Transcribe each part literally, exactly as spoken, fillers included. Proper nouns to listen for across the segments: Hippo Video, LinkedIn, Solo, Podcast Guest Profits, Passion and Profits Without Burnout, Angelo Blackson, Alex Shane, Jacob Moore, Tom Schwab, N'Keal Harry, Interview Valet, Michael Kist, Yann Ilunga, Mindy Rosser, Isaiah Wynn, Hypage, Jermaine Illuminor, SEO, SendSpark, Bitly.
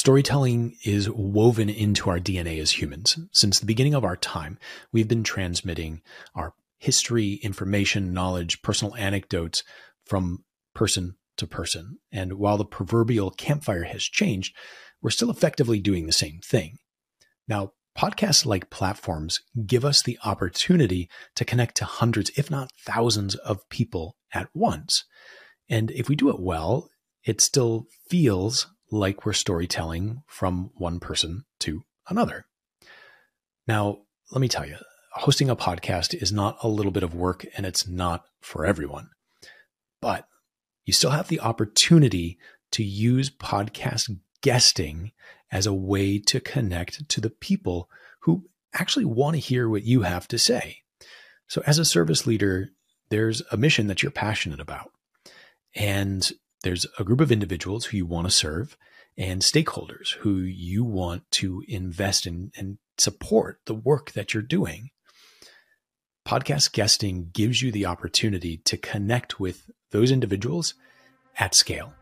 Storytelling is woven into our D N A as humans. Since the beginning of our time, we've been transmitting our history, information, knowledge, personal anecdotes from person to person. And while the proverbial campfire has changed, we're still effectively doing the same thing. Now, podcast-like platforms give us the opportunity to connect to hundreds, if not thousands, of people at once. And if we do it well, it still feels like we're storytelling from one person to another. Now, let me tell you, hosting a podcast is not a little bit of work, and it's not for everyone. But you still have the opportunity to use podcast guesting as a way to connect to the people who actually want to hear what you have to say. So as a service leader, there's a mission that you're passionate about. And there's a group of individuals who you want to serve and stakeholders who you want to invest in and support the work that you're doing. Podcast guesting gives you the opportunity to connect with those individuals at scale.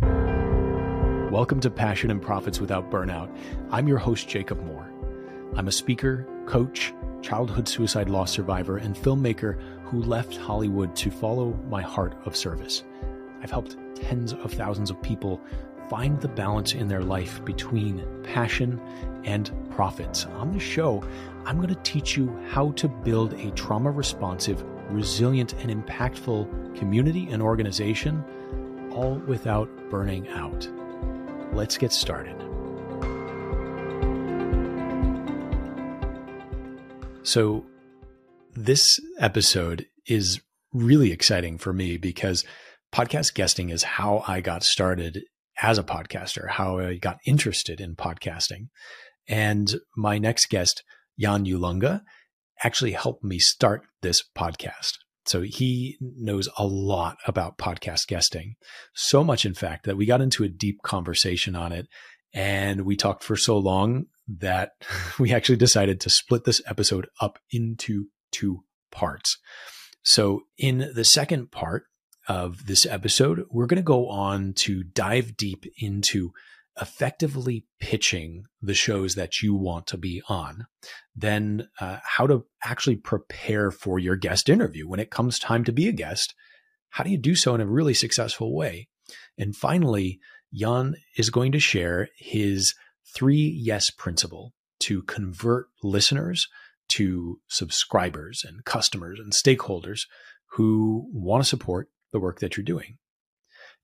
Welcome to Passion and Profits Without Burnout. I'm your host, Jacob Moore. I'm a speaker, coach, childhood suicide loss survivor, and filmmaker who left Hollywood to follow my heart of service. I've helped tens of thousands of people find the balance in their life between passion and profits. On the show, I'm going to teach you how to build a trauma-responsive, resilient, and impactful community and organization, all without burning out. Let's get started. So this episode is really exciting for me because podcast guesting is how I got started as a podcaster, how I got interested in podcasting. And my next guest, Yann Ilunga, actually helped me start this podcast. So he knows a lot about podcast guesting. So much, in fact, that we got into a deep conversation on it. And we talked for so long that we actually decided to split this episode up into two parts. So in the second part of this episode, we're going to go on to dive deep into effectively pitching the shows that you want to be on, then uh, how to actually prepare for your guest interview when it comes time to be a guest. How do you do so in a really successful way? And finally, Yann is going to share his three yes principle to convert listeners to subscribers and customers and stakeholders who want to support the work that you're doing.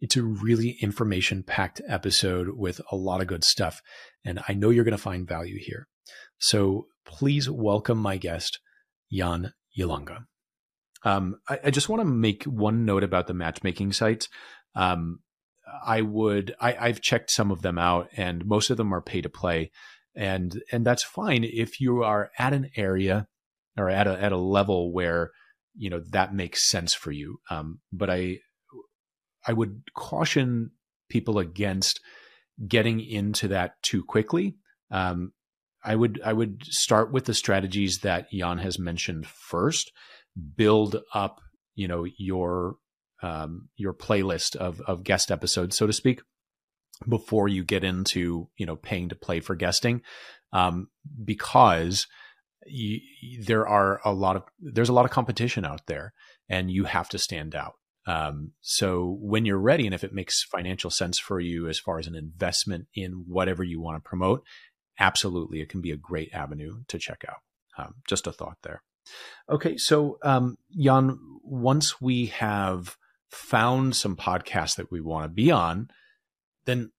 It's a really information-packed episode with a lot of good stuff, and I know you're going to find value here. So please welcome my guest, Yann Ilunga. Um, I, I just want to make one note about the matchmaking sites. Um, I would, I, I've checked some of them out, and most of them are pay to play, and and that's fine if you are at an area or at a at a level where you know that makes sense for you. Um, but I. I would caution people against getting into that too quickly. Um, I would I would start with the strategies that Yann has mentioned first. Build up, you know, your um, your playlist of of guest episodes, so to speak, before you get into you know paying to play for guesting, um, because you, there are a lot of there's a lot of competition out there, and you have to stand out. Um, so when you're ready, and if it makes financial sense for you as far as an investment in whatever you want to promote, absolutely, it can be a great avenue to check out. Um, just a thought there. Okay, so um, Yann, once we have found some podcasts that we want to be on, then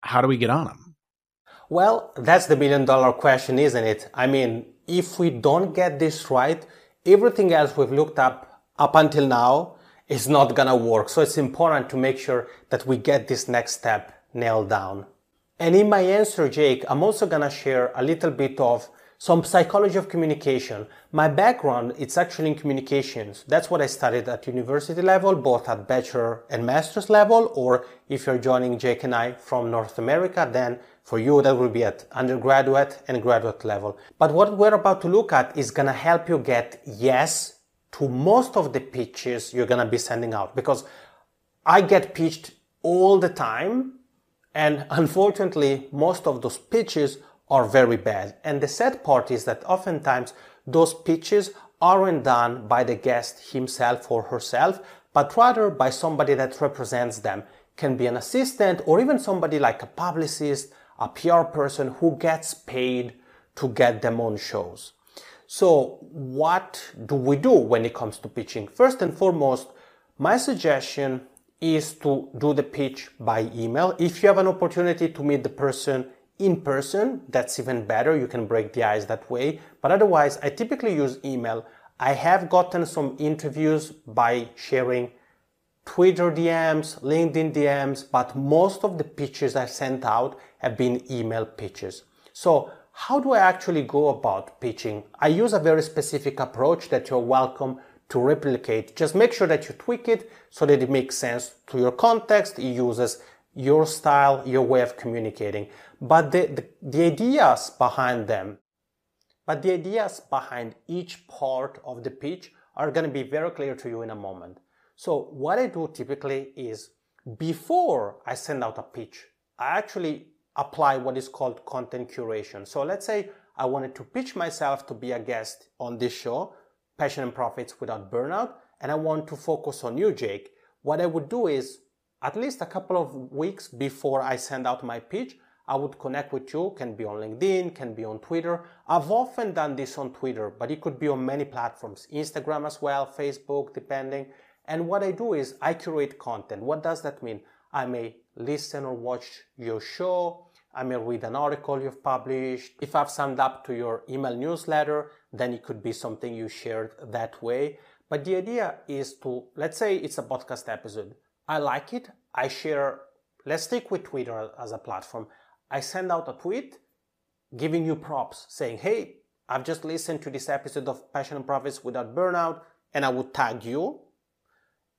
how do we get on them? Well, that's the million-dollar question, isn't it? I mean, if we don't get this right, everything else we've looked up up until now is not gonna work. So it's important to make sure that we get this next step nailed down. And in my answer, Jake, I'm also gonna share a little bit of some psychology of communication. My background, it's actually in communications. That's what I studied at university level, both at bachelor and master's level, or if you're joining Jake and I from North America, then for you, that will be at undergraduate and graduate level. But what we're about to look at is gonna help you get yes to most of the pitches you're gonna be sending out, because I get pitched all the time And unfortunately, most of those pitches are very bad. And the sad part is that oftentimes those pitches aren't done by the guest himself or herself, but rather by somebody that represents them. Can be an assistant or even somebody like a publicist, a P R person who gets paid to get them on shows. So what do we do when it comes to pitching? First and foremost, my suggestion is to do the pitch by email. If you have an opportunity to meet the person in person, that's even better. You can break the ice that way. But otherwise, I typically use email. I have gotten some interviews by sharing Twitter D Ms, LinkedIn D Ms, but most of the pitches I've sent out have been email pitches. So how do I actually go about pitching? I use a very specific approach that you're welcome to replicate. Just make sure that you tweak it so that it makes sense to your context. It uses your style, your way of communicating. But the, the, the ideas behind them, but the ideas behind each part of the pitch are going to be very clear to you in a moment. So what I do typically is, before I send out a pitch, I actually apply what is called content curation. So let's say I wanted to pitch myself to be a guest on this show, Passion and Profits Without Burnout, and I want to focus on you, Jake. What I would do is, at least a couple of weeks before I send out my pitch, I would connect with you, can be on LinkedIn, can be on Twitter. I've often done this on Twitter, but it could be on many platforms, Instagram as well, Facebook, depending. And what I do is I curate content. What does that mean? I may listen or watch your show. I may read an article you've published. If I've signed up to your email newsletter, then it could be something you shared that way. But the idea is to, let's say it's a podcast episode. I like it. I share, let's stick with Twitter as a platform. I send out a tweet giving you props saying, hey, I've just listened to this episode of Passion and Profits Without Burnout, and I would tag you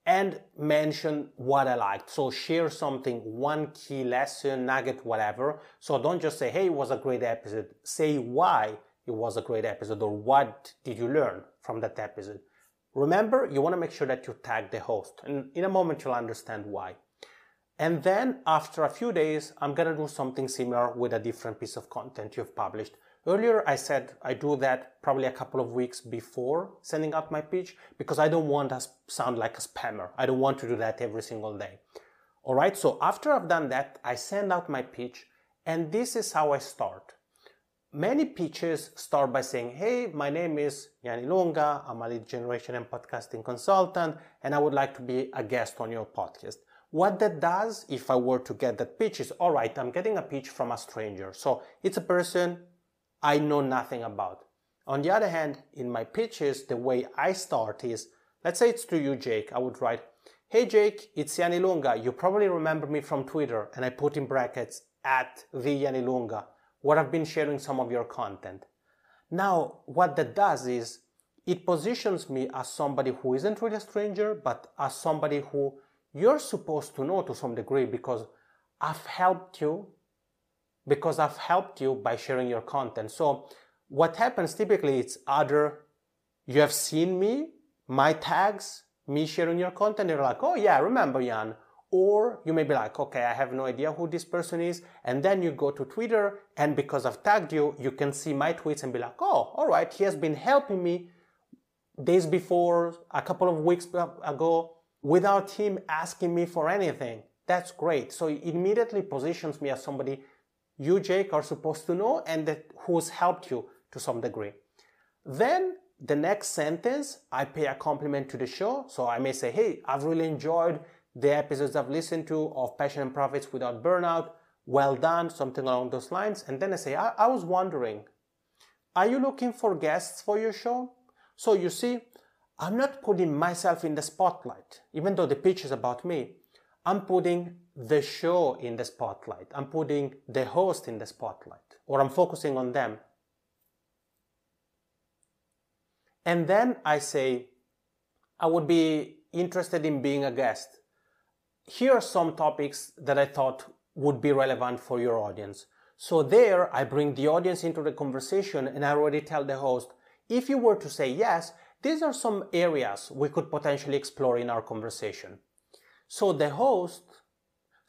and mention what I liked. So share something, one key lesson, nugget, whatever. So don't just say, hey, it was a great episode. Say why it was a great episode or what did you learn from that episode. Remember, you want to make sure that you tag the host. And in a moment, you'll understand why. And then after a few days, I'm going to do something similar with a different piece of content you've published. Earlier, I said I do that probably a couple of weeks before sending out my pitch because I don't want to sound like a spammer. I don't want to do that every single day. All right, so after I've done that, I send out my pitch, and this is how I start. Many pitches start by saying, hey, my name is Yann Ilunga, I'm a lead generation and podcasting consultant, and I would like to be a guest on your podcast. What that does, if I were to get that pitch, is, all right, I'm getting a pitch from a stranger. So it's a person I know nothing about. On the other hand, in my pitches, the way I start is, let's say it's to you, Jake. I would write, hey, Jake, it's Yann Ilunga. You probably remember me from Twitter. And I put in brackets, at the Yann Ilunga, where I've been sharing some of your content. Now, what that does is, it positions me as somebody who isn't really a stranger, but as somebody who you're supposed to know to some degree because I've helped you because I've helped you by sharing your content. So what happens typically, it's either you have seen me, my tags, me sharing your content, you're like, oh yeah, I remember Yann. Or you may be like, okay, I have no idea who this person is. And then you go to Twitter, and because I've tagged you, you can see my tweets and be like, oh, all right, he has been helping me days before, a couple of weeks ago, without him asking me for anything. That's great. So it immediately positions me as somebody you, Jake, are supposed to know and that who's helped you to some degree. Then the next sentence, I pay a compliment to the show. So I may say, hey, I've really enjoyed the episodes I've listened to of Passion and Profits Without Burnout. Well done, something along those lines. And then I say, I, I was wondering, are you looking for guests for your show? So you see, I'm not putting myself in the spotlight, even though the pitch is about me. I'm putting the show in the spotlight. I'm putting the host in the spotlight, or I'm focusing on them. And then I say, I would be interested in being a guest. Here are some topics that I thought would be relevant for your audience. So there, I bring the audience into the conversation, and I already tell the host, if you were to say yes, these are some areas we could potentially explore in our conversation. So the host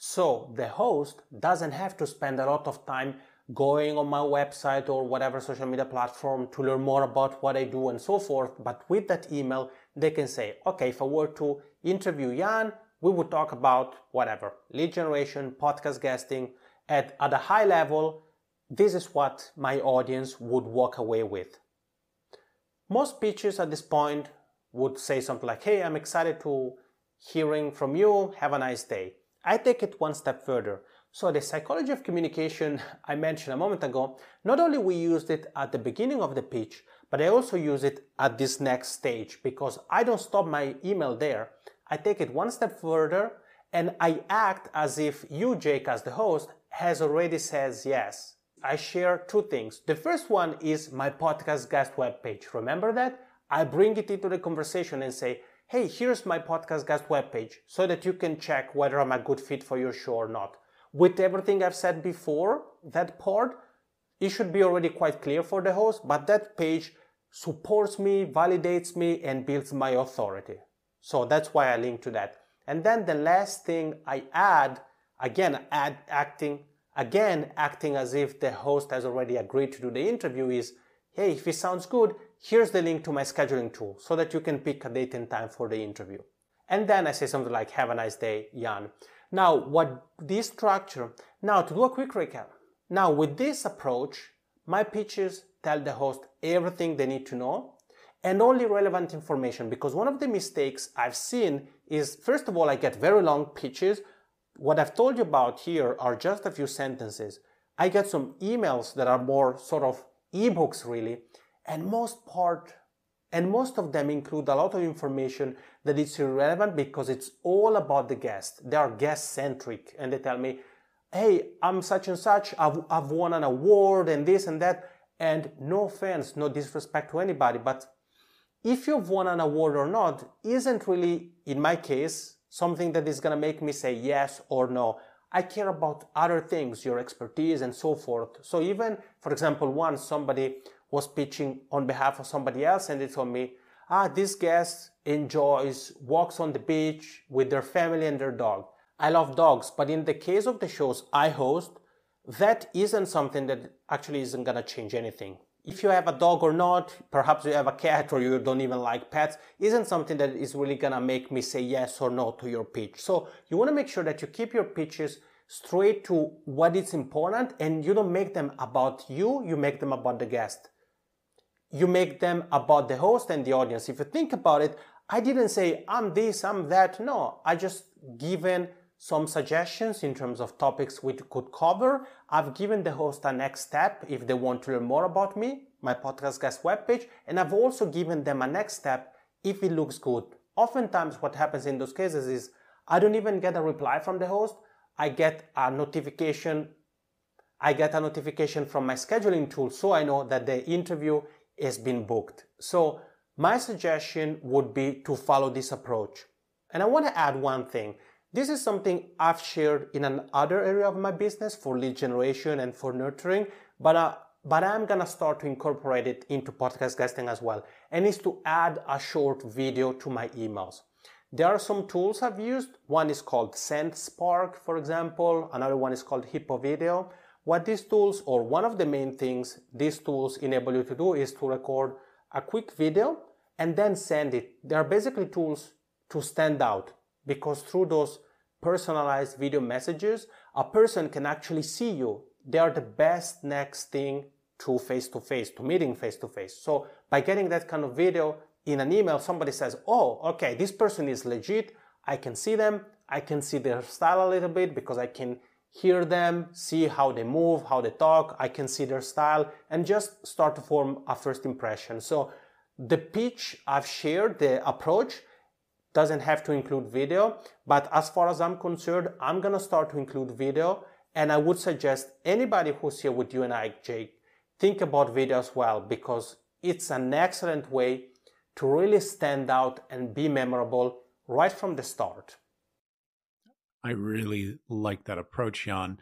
So the host doesn't have to spend a lot of time going on my website or whatever social media platform to learn more about what I do and so forth. But with that email, they can say, okay, if I were to interview Yann, we would talk about whatever, lead generation, podcast guesting at, at a high level. This is what my audience would walk away with. Most pitches at this point would say something like, hey, I'm excited to hearing from you. Have a nice day. I take it one step further. So the psychology of communication I mentioned a moment ago, not only we used it at the beginning of the pitch, but I also use it at this next stage because I don't stop my email there. I take it one step further and I act as if you, Jake, as the host, has already says yes. I share two things. The first one is my podcast guest webpage. Remember that? I bring it into the conversation and say, hey, here's my podcast guest webpage so that you can check whether I'm a good fit for your show or not. With everything I've said before, that part, it should be already quite clear for the host, but that page supports me, validates me, and builds my authority. So that's why I link to that. And then the last thing I add, again, add acting, again, acting as if the host has already agreed to do the interview is, hey, if it sounds good, here's the link to my scheduling tool so that you can pick a date and time for the interview. And then I say something like, have a nice day, Yann. Now, what this structure, now to do a quick recap. Now, with this approach, my pitches tell the host everything they need to know and only relevant information, because one of the mistakes I've seen is, first of all, I get very long pitches. What I've told you about here are just a few sentences. I get some emails that are more sort of ebooks really, and most part, and most of them include a lot of information that is irrelevant because it's all about the guest. They are guest centric and they tell me, hey, I'm such and such, I've, I've won an award and this and that. And no offense, no disrespect to anybody, but if you've won an award or not isn't really, in my case, something that is going to make me say yes or no. I care about other things, your expertise and so forth. So even, for example, once somebody was pitching on behalf of somebody else and they told me, ah, this guest enjoys walks on the beach with their family and their dog. I love dogs, but in the case of the shows I host, that isn't something that actually isn't gonna change anything. If you have a dog or not, perhaps you have a cat or you don't even like pets, isn't something that is really gonna make me say yes or no to your pitch. So you wanna make sure that you keep your pitches straight to what is important and you don't make them about you, you make them about the guest. You make them about the host and the audience. If you think about it, I didn't say I'm this, I'm that. No, I just given some suggestions in terms of topics we could cover. I've given the host a next step if they want to learn more about me, my podcast guest webpage, and I've also given them a next step if it looks good. Oftentimes what happens in those cases is I don't even get a reply from the host. I get a notification. I get a notification from my scheduling tool so I know that the interview has been booked. So my suggestion would be to follow this approach. And I want to add one thing. This is something I've shared in another area of my business for lead generation and for nurturing, but, uh, but I'm going to start to incorporate it into podcast guesting as well. And it's to add a short video to my emails. There are some tools I've used. One is called SendSpark, for example. Another one is called Hippo Video. What these tools, or one of the main things these tools enable you to do is to record a quick video and then send it. They are basically tools to stand out because through those personalized video messages, a person can actually see you. They are the best next thing to face-to-face, to meeting face-to-face. So by getting that kind of video in an email, somebody says, oh, okay, this person is legit. I can see them. I can see their style a little bit because I can hear them, see how they move, how they talk, I can see their style, and just start to form a first impression. So the pitch I've shared, the approach, doesn't have to include video, but as far as I'm concerned, I'm gonna start to include video, and I would suggest anybody who's here with you and I, Jake, think about video as well, because it's an excellent way to really stand out and be memorable right from the start. I really like that approach, Yann.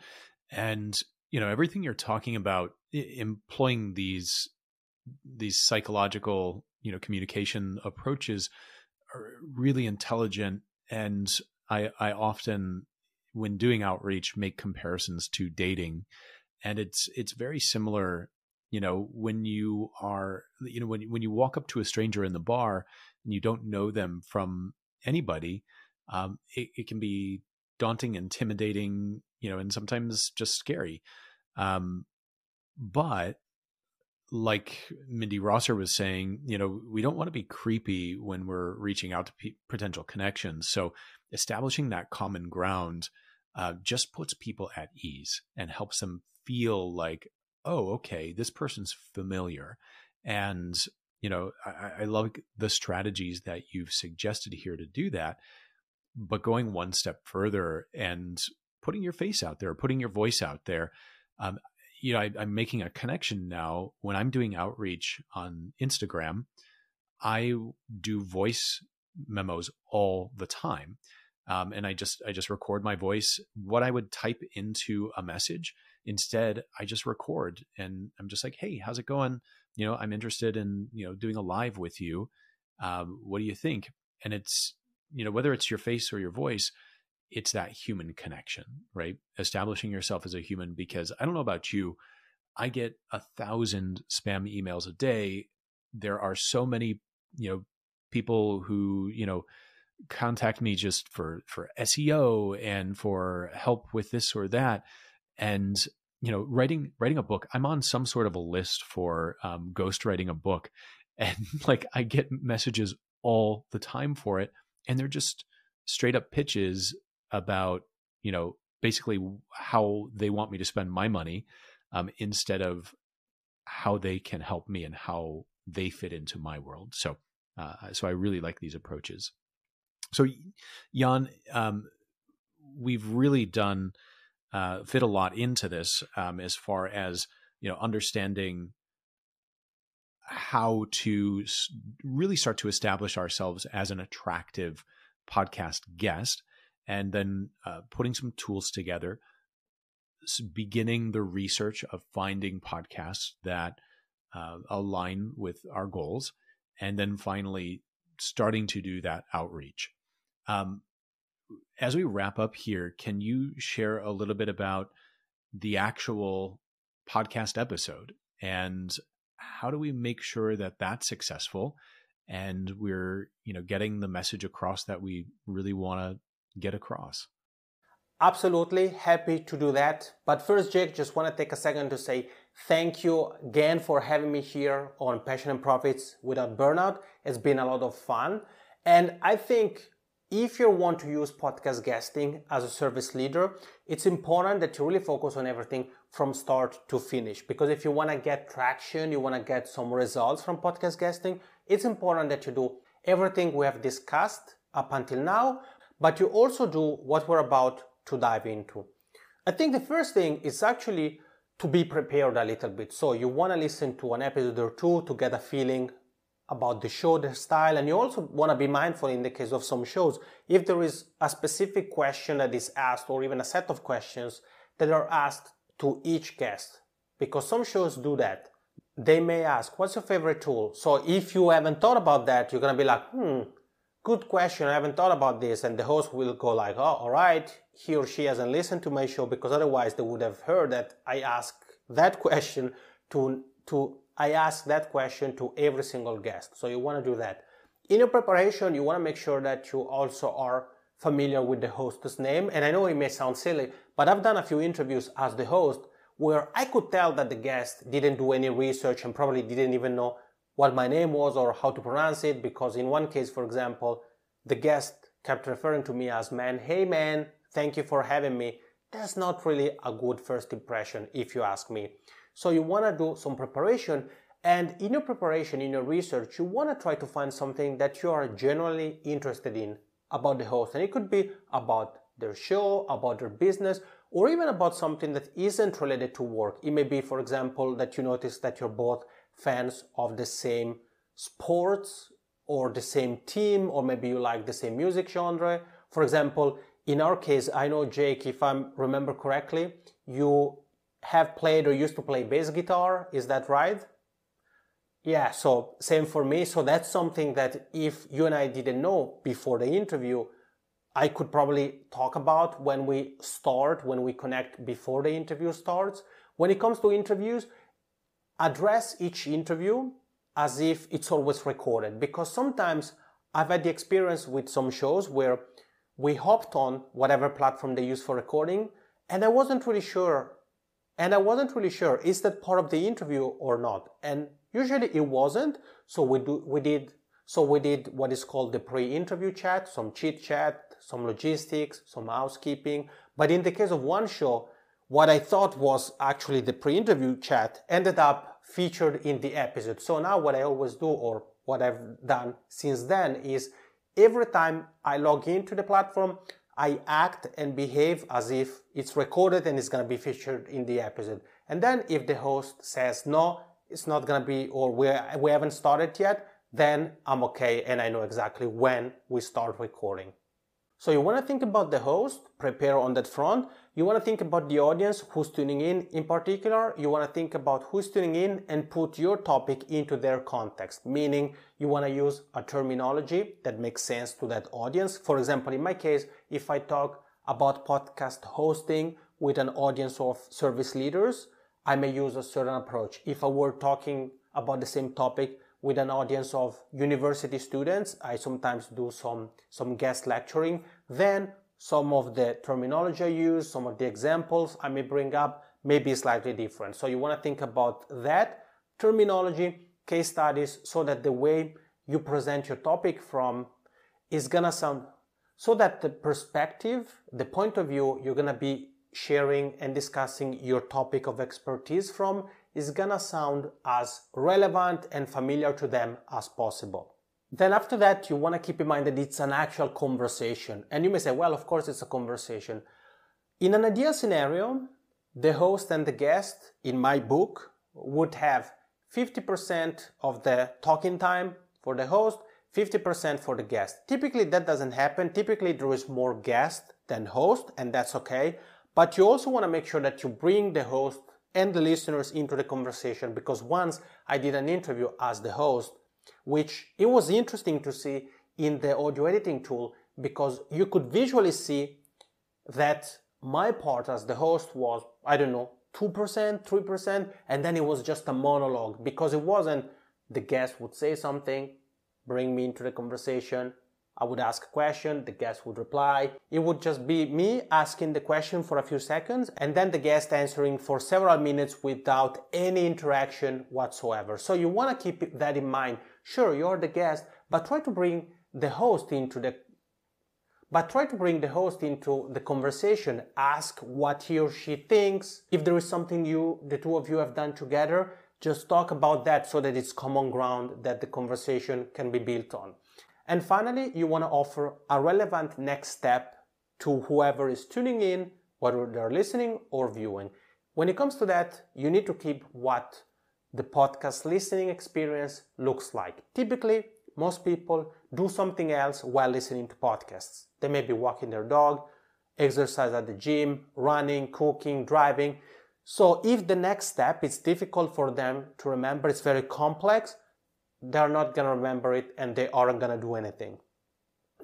And, you know, everything you're talking about, I- employing these, these psychological, you know, communication approaches are really intelligent. And I, I often when doing outreach, make comparisons to dating. And it's, it's very similar, you know, when you are, you know, when, when you walk up to a stranger in the bar and you don't know them from anybody, um, it, it can be daunting, intimidating, you know, and sometimes just scary. Um, but like Mindy Rosser was saying, you know, we don't want to be creepy when we're reaching out to p- potential connections. So establishing that common ground uh, just puts people at ease and helps them feel like, oh, okay, this person's familiar. And, you know, I, I love the strategies that you've suggested here to do that, but going one step further and putting your face out there, putting your voice out there. Um, you know, I, I'm making a connection now. When I'm doing outreach on Instagram, I do voice memos all the time. Um, and I just, I just record my voice, what I would type into a message. Instead, I just record and I'm just like, hey, how's it going? You know, I'm interested in, you know, doing a live with you. Um, what do you think? And it's, you know, whether it's your face or your voice, it's that human connection, right? Establishing yourself as a human, because I don't know about you, I get a thousand spam emails a day. There are so many, you know, people who, you know, contact me just for, for S E O and for help with this or that. And, you know, writing, writing a book, I'm on some sort of a list for um, ghostwriting a book. And like, I get messages all the time for it. And they're just straight up pitches about, you know, basically how they want me to spend my money um, instead of how they can help me and how they fit into my world. So, uh, so I really like these approaches. So Yann, um, we've really done, uh, fit a lot into this um, as far as, you know, understanding how to really start to establish ourselves as an attractive podcast guest, and then uh, putting some tools together, beginning the research of finding podcasts that uh, align with our goals, and then finally starting to do that outreach. Um, as we wrap up here, can you share a little bit about the actual podcast episode and how do we make sure that that's successful and we're, you know, getting the message across that we really want to get across? Absolutely. Happy to do that. But first, Jake, just want to take a second to say thank you again for having me here on Passion and Profits Without Burnout. It's been a lot of fun. And I think if you want to use podcast guesting as a service leader, it's important that you really focus on everything from start to finish. Because if you want to get traction, you want to get some results from podcast guesting, it's important that you do everything we have discussed up until now, but you also do what we're about to dive into. I think the first thing is actually to be prepared a little bit. So you want to listen to an episode or two to get a feeling about the show, their style, and you also want to be mindful in the case of some shows, if there is a specific question that is asked or even a set of questions that are asked to each guest, because some shows do that. They may ask, what's your favorite tool? So if you haven't thought about that, you're going to be like, hmm, good question, I haven't thought about this. And the host will go like, oh, all right, he or she hasn't listened to my show, because otherwise they would have heard that I ask that question to, to I ask that question to every single guest. So you want to do that. In your preparation, you want to make sure that you also are familiar with the host's name. And I know it may sound silly, but I've done a few interviews as the host where I could tell that the guest didn't do any research and probably didn't even know what my name was or how to pronounce it, because in one case, for example, the guest kept referring to me as man. Hey man, thank you for having me. That's not really a good first impression if you ask me. So you want to do some preparation, and in your preparation, in your research, you want to try to find something that you are generally interested in about the host. And it could be about their show, about their business, or even about something that isn't related to work. It may be, for example, that you notice that you're both fans of the same sports or the same team, or maybe you like the same music genre. For example, in our case, I know, Jake, if I remember correctly, you have played or used to play bass guitar, is that right? Yeah, so same for me. So that's something that if you and I didn't know before the interview, I could probably talk about when we start, when we connect before the interview starts. When it comes to interviews, address each interview as if it's always recorded, because sometimes I've had the experience with some shows where we hopped on whatever platform they use for recording, and I wasn't really sure, and I wasn't really sure, is that part of the interview or not? And usually it wasn't, so we do, we did, so we did what is called the pre-interview chat, some chit chat, some logistics, some housekeeping. But in the case of one show, what I thought was actually the pre-interview chat ended up featured in the episode. So now what I always do, or what I've done since then, is every time I log into the platform, I act and behave as if it's recorded and it's going to be featured in the episode. And then if the host says no, it's not going to be, or we're, we haven't started yet, then I'm okay and I know exactly when we start recording. So you want to think about the host, prepare on that front. You want to think about the audience, who's tuning in in particular. You want to think about who's tuning in and put your topic into their context, meaning you want to use a terminology that makes sense to that audience. For example, in my case, if I talk about podcast hosting with an audience of service leaders, I may use a certain approach. If I were talking about the same topic with an audience of university students, I sometimes do some, some guest lecturing. Then some of the terminology I use, some of the examples I may bring up may be slightly different. So you want to think about that, terminology, case studies, so that the way you present your topic from is gonna sound, so that the perspective, the point of view you're gonna be sharing and discussing your topic of expertise from is gonna sound as relevant and familiar to them as possible. Then after that, you want to keep in mind that it's an actual conversation. And you may say, well, of course it's a conversation. In an ideal scenario, the host and the guest, in my book, would have fifty percent of the talking time for the host, fifty percent for the guest. Typically that doesn't happen. Typically there is more guest than host, and that's okay. But you also want to make sure that you bring the host and the listeners into the conversation, because once I did an interview as the host, which it was interesting to see in the audio editing tool, because you could visually see that my part as the host was, I don't know, two percent, three percent, and then it was just a monologue, because it wasn't the guest would say something, bring me into the conversation, I would ask a question, the guest would reply. It would just be me asking the question for a few seconds and then the guest answering for several minutes without any interaction whatsoever. So you want to keep that in mind. Sure, you're the guest, but try to bring the host into the but try to bring the host into the conversation. Ask what he or she thinks. If there is something you, the two of you have done together, just talk about that so that it's common ground that the conversation can be built on. And finally, you want to offer a relevant next step to whoever is tuning in, whether they're listening or viewing. When it comes to that, you need to keep what the podcast listening experience looks like. Typically, most people do something else while listening to podcasts. They may be walking their dog, exercise at the gym, running, cooking, driving. So if the next step is difficult for them to remember, it's very complex, they're not going to remember it and they aren't going to do anything.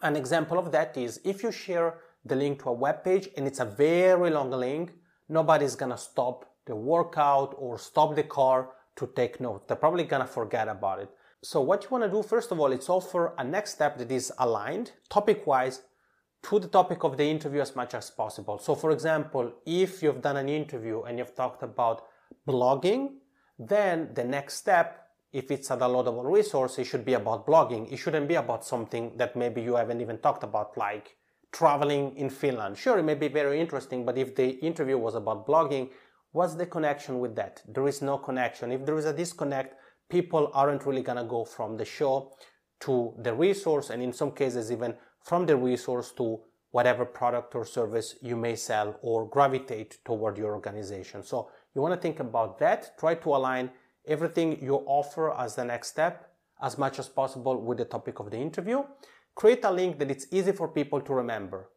An example of that is if you share the link to a web page and it's a very long link, nobody's going to stop the workout or stop the car to take notes. They're probably going to forget about it. So what you want to do, first of all, is offer a next step that is aligned topic-wise to the topic of the interview as much as possible. So for example, if you've done an interview and you've talked about blogging, then the next step, if it's a downloadable resource, it should be about blogging. It shouldn't be about something that maybe you haven't even talked about, like traveling in Finland. Sure, it may be very interesting, but if the interview was about blogging, what's the connection with that? There is no connection. If there is a disconnect, people aren't really gonna go from the show to the resource, and in some cases even from the resource to whatever product or service you may sell or gravitate toward your organization. So you wanna think about that, try to align everything you offer as the next step as much as possible with the topic of the interview. Create a link that it's easy for people to remember.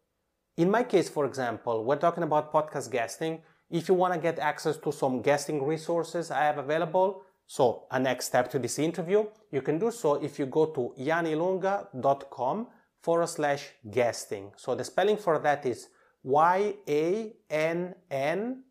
In my case, for example, we're talking about podcast guesting. If you want to get access to some guesting resources I have available, so a next step to this interview, you can do so if you go to yann ilunga dot com forward slash guesting. So the spelling for that is Y A N N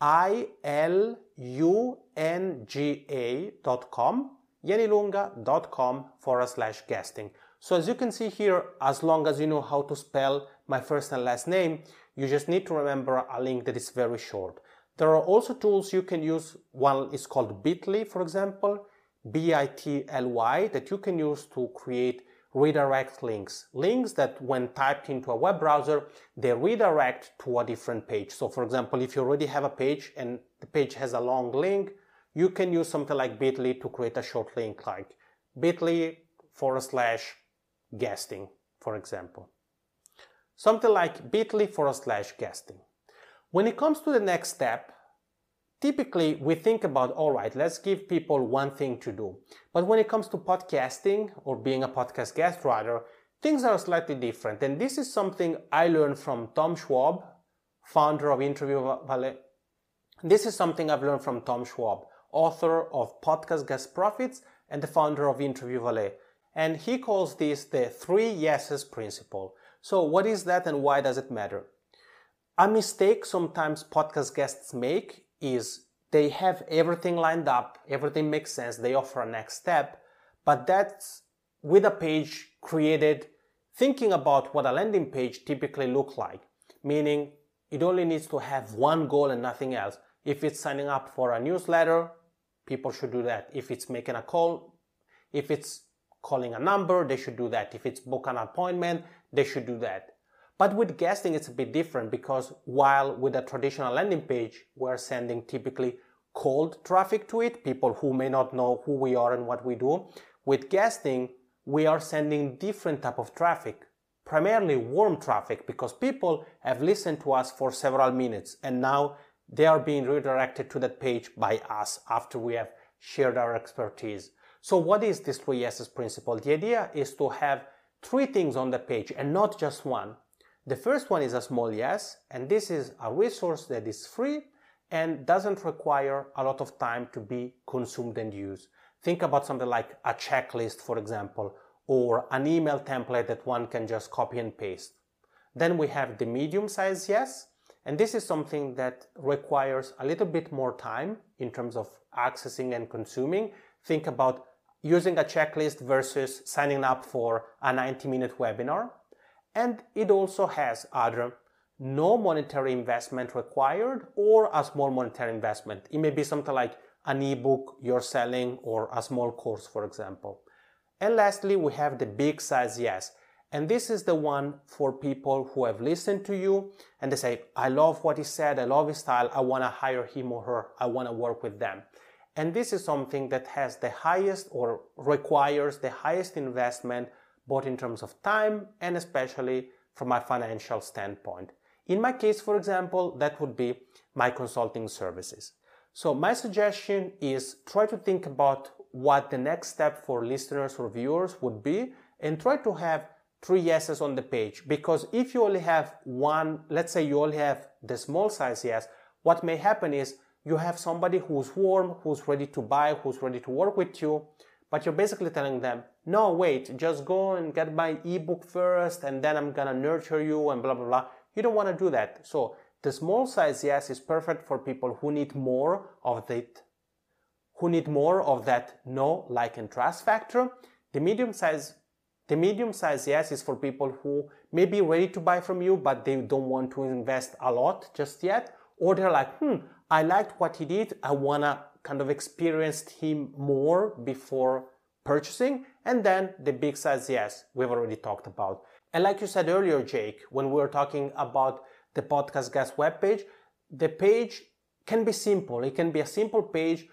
I L U N G A dot com, yann ilunga dot com forward slash guesting. So as you can see here, as long as you know how to spell my first and last name, you just need to remember a link that is very short. There are also tools you can use. One is called Bitly, for example, B I T L Y, that you can use to create redirect links. Links that when typed into a web browser, they redirect to a different page. So for example, if you already have a page and the page has a long link, you can use something like Bitly to create a short link, like Bitly forward slash guesting, for example. Something like Bitly forward slash guesting. When it comes to the next step, typically we think about, all right, let's give people one thing to do. But when it comes to podcasting or being a podcast guest writer, things are slightly different. And this is something I learned from Tom Schwab, founder of Interview Valet. This is something I've learned from Tom Schwab, author of Podcast Guest Profits and the founder of Interview Valet. And he calls this the three yeses principle. So what is that and why does it matter? A mistake sometimes podcast guests make is they have everything lined up, everything makes sense, they offer a next step, but that's with a page created thinking about what a landing page typically looks like, meaning it only needs to have one goal and nothing else. If it's signing up for a newsletter, people should do that. If it's making a call, if it's calling a number, they should do that. If it's book an appointment, they should do that. But with guesting, it's a bit different, because while with a traditional landing page, we're sending typically cold traffic to it, people who may not know who we are and what we do. With guesting, we are sending different type of traffic, primarily warm traffic, because people have listened to us for several minutes and now they are being redirected to that page by us after we have shared our expertise. So what is this three yeses principle? The idea is to have three things on the page and not just one. The first one is a small yes, and this is a resource that is free and doesn't require a lot of time to be consumed and used. Think about something like a checklist, for example, or an email template that one can just copy and paste. Then we have the medium-sized yes, and this is something that requires a little bit more time in terms of accessing and consuming. Think about using a checklist versus signing up for a ninety minute webinar. And it also has either no monetary investment required or a small monetary investment. It may be something like an ebook you're selling or a small course, for example. And lastly, we have the big size yes. And this is the one for people who have listened to you and they say, I love what he said, I love his style, I want to hire him or her, I want to work with them. And this is something that has the highest, or requires the highest investment, both in terms of time and especially from a financial standpoint. In my case, for example, that would be my consulting services. So my suggestion is try to think about what the next step for listeners or viewers would be, and try to have three yeses on the page, because if you only have one, let's say you only have the small size yes, what may happen is you have somebody who's warm, who's ready to buy, who's ready to work with you, but you're basically telling them, no, wait, just go and get my ebook first and then I'm gonna nurture you and blah, blah, blah. You don't wanna do that. So the small size yes is perfect for people who need more of that, who need more of that know, like, and trust factor. The medium size, the medium size yes is for people who may be ready to buy from you, but they don't want to invest a lot just yet. Or they're like, hmm, I liked what he did, I wanna kind of experience him more before purchasing. And then the big size yes, we've already talked about. And like you said earlier, Jake, when we were talking about the podcast guest webpage, the page can be simple. It can be a simple page.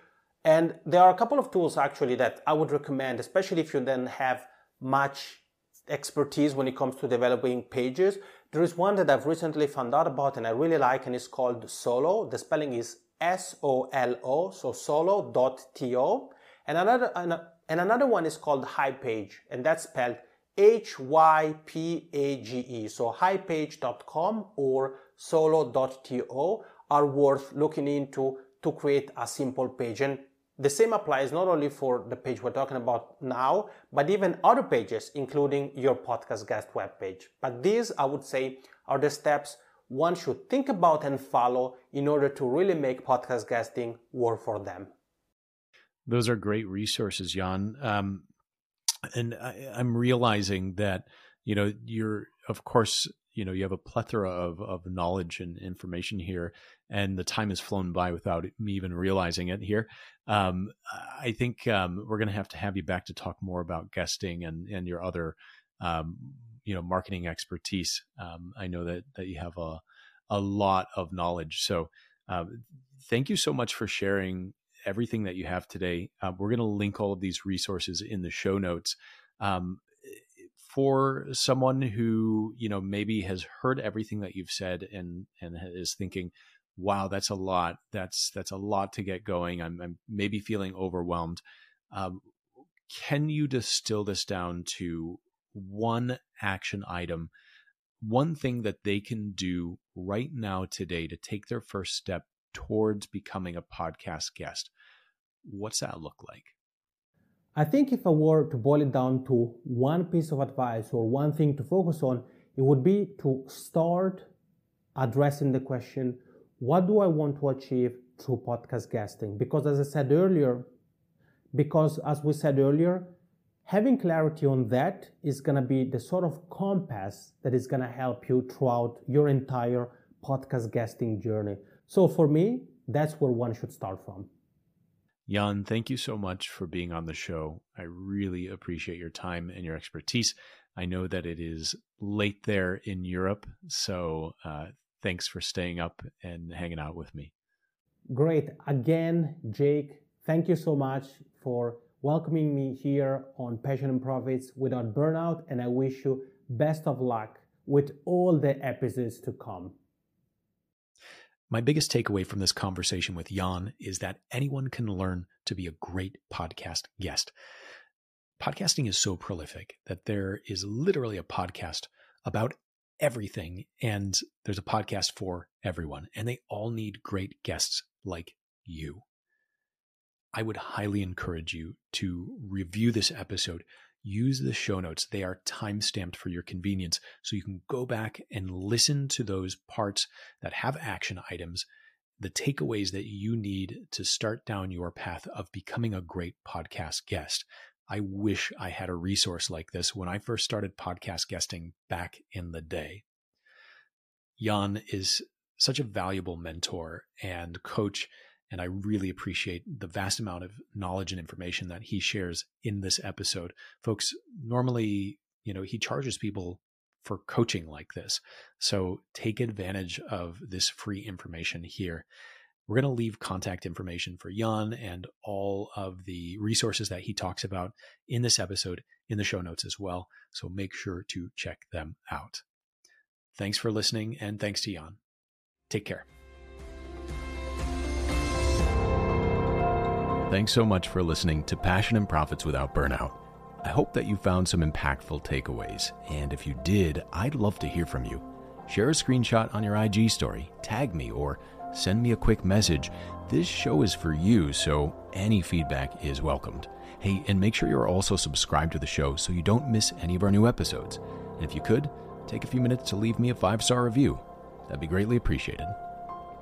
And there are a couple of tools actually that I would recommend, especially if you don't have much expertise when it comes to developing pages. There is one that I've recently found out about and I really like, and it's called Solo. The spelling is S O L O, so solo dot T O. And another, and another one is called Hypage, and that's spelled H Y P A G E. So hypage dot com or solo dot T O are worth looking into to create a simple page. And The same applies not only for the page we're talking about now, but even other pages, including your podcast guest webpage. But these, I would say, are the steps one should think about and follow in order to really make podcast guesting work for them. Those are great resources, Yann. Um, and I, I'm realizing that, you know, you're, of course, you know, you have a plethora of, of knowledge and information here, and the time has flown by without me even realizing it here. Um, I think um, we're going to have to have you back to talk more about guesting and, and your other, um, you know, marketing expertise. Um, I know that, that you have a, a lot of knowledge. So uh, thank you so much for sharing everything that you have today. Uh, we're going to link all of these resources in the show notes. Um, for someone who, you know, maybe has heard everything that you've said and, and is thinking, wow, that's a lot. That's, that's a lot to get going. I'm, I'm maybe feeling overwhelmed. Um, can you distill this down to one action item, one thing that they can do right now today to take their first step towards becoming a podcast guest? What's that look like? I think if I were to boil it down to one piece of advice or one thing to focus on, it would be to start addressing the question, what do I want to achieve through podcast guesting? Because as I said earlier, because as we said earlier, having clarity on that is going to be the sort of compass that is going to help you throughout your entire podcast guesting journey. So for me, that's where one should start from. Yann, thank you so much for being on the show. I really appreciate your time and your expertise. I know that it is late there in Europe, so uh, thanks for staying up and hanging out with me. Great. Again, Jake, thank you so much for welcoming me here on Passion and Profits Without Burnout, and I wish you best of luck with all the episodes to come. My biggest takeaway from this conversation with Yann is that anyone can learn to be a great podcast guest. Podcasting is so prolific that there is literally a podcast about everything, and there's a podcast for everyone, and they all need great guests like you. I would highly encourage you to review this episode. Use the show notes. They are time-stamped for your convenience, so you can go back and listen to those parts that have action items, the takeaways that you need to start down your path of becoming a great podcast guest. I wish I had a resource like this when I first started podcast guesting back in the day. Yann is such a valuable mentor and coach, and I really appreciate the vast amount of knowledge and information that he shares in this episode. Folks, normally, you know, he charges people for coaching like this. So take advantage of this free information here. We're going to leave contact information for Yann and all of the resources that he talks about in this episode in the show notes as well. So make sure to check them out. Thanks for listening, and thanks to Yann. Take care. Thanks so much for listening to Passion and Profits Without Burnout. I hope that you found some impactful takeaways, and if you did, I'd love to hear from you. Share a screenshot on your I G story, tag me, or send me a quick message. This show is for you, so any feedback is welcomed. Hey, and make sure you're also subscribed to the show so you don't miss any of our new episodes. And if you could, take a few minutes to leave me a five-star review. That'd be greatly appreciated.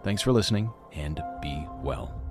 Thanks for listening, and be well.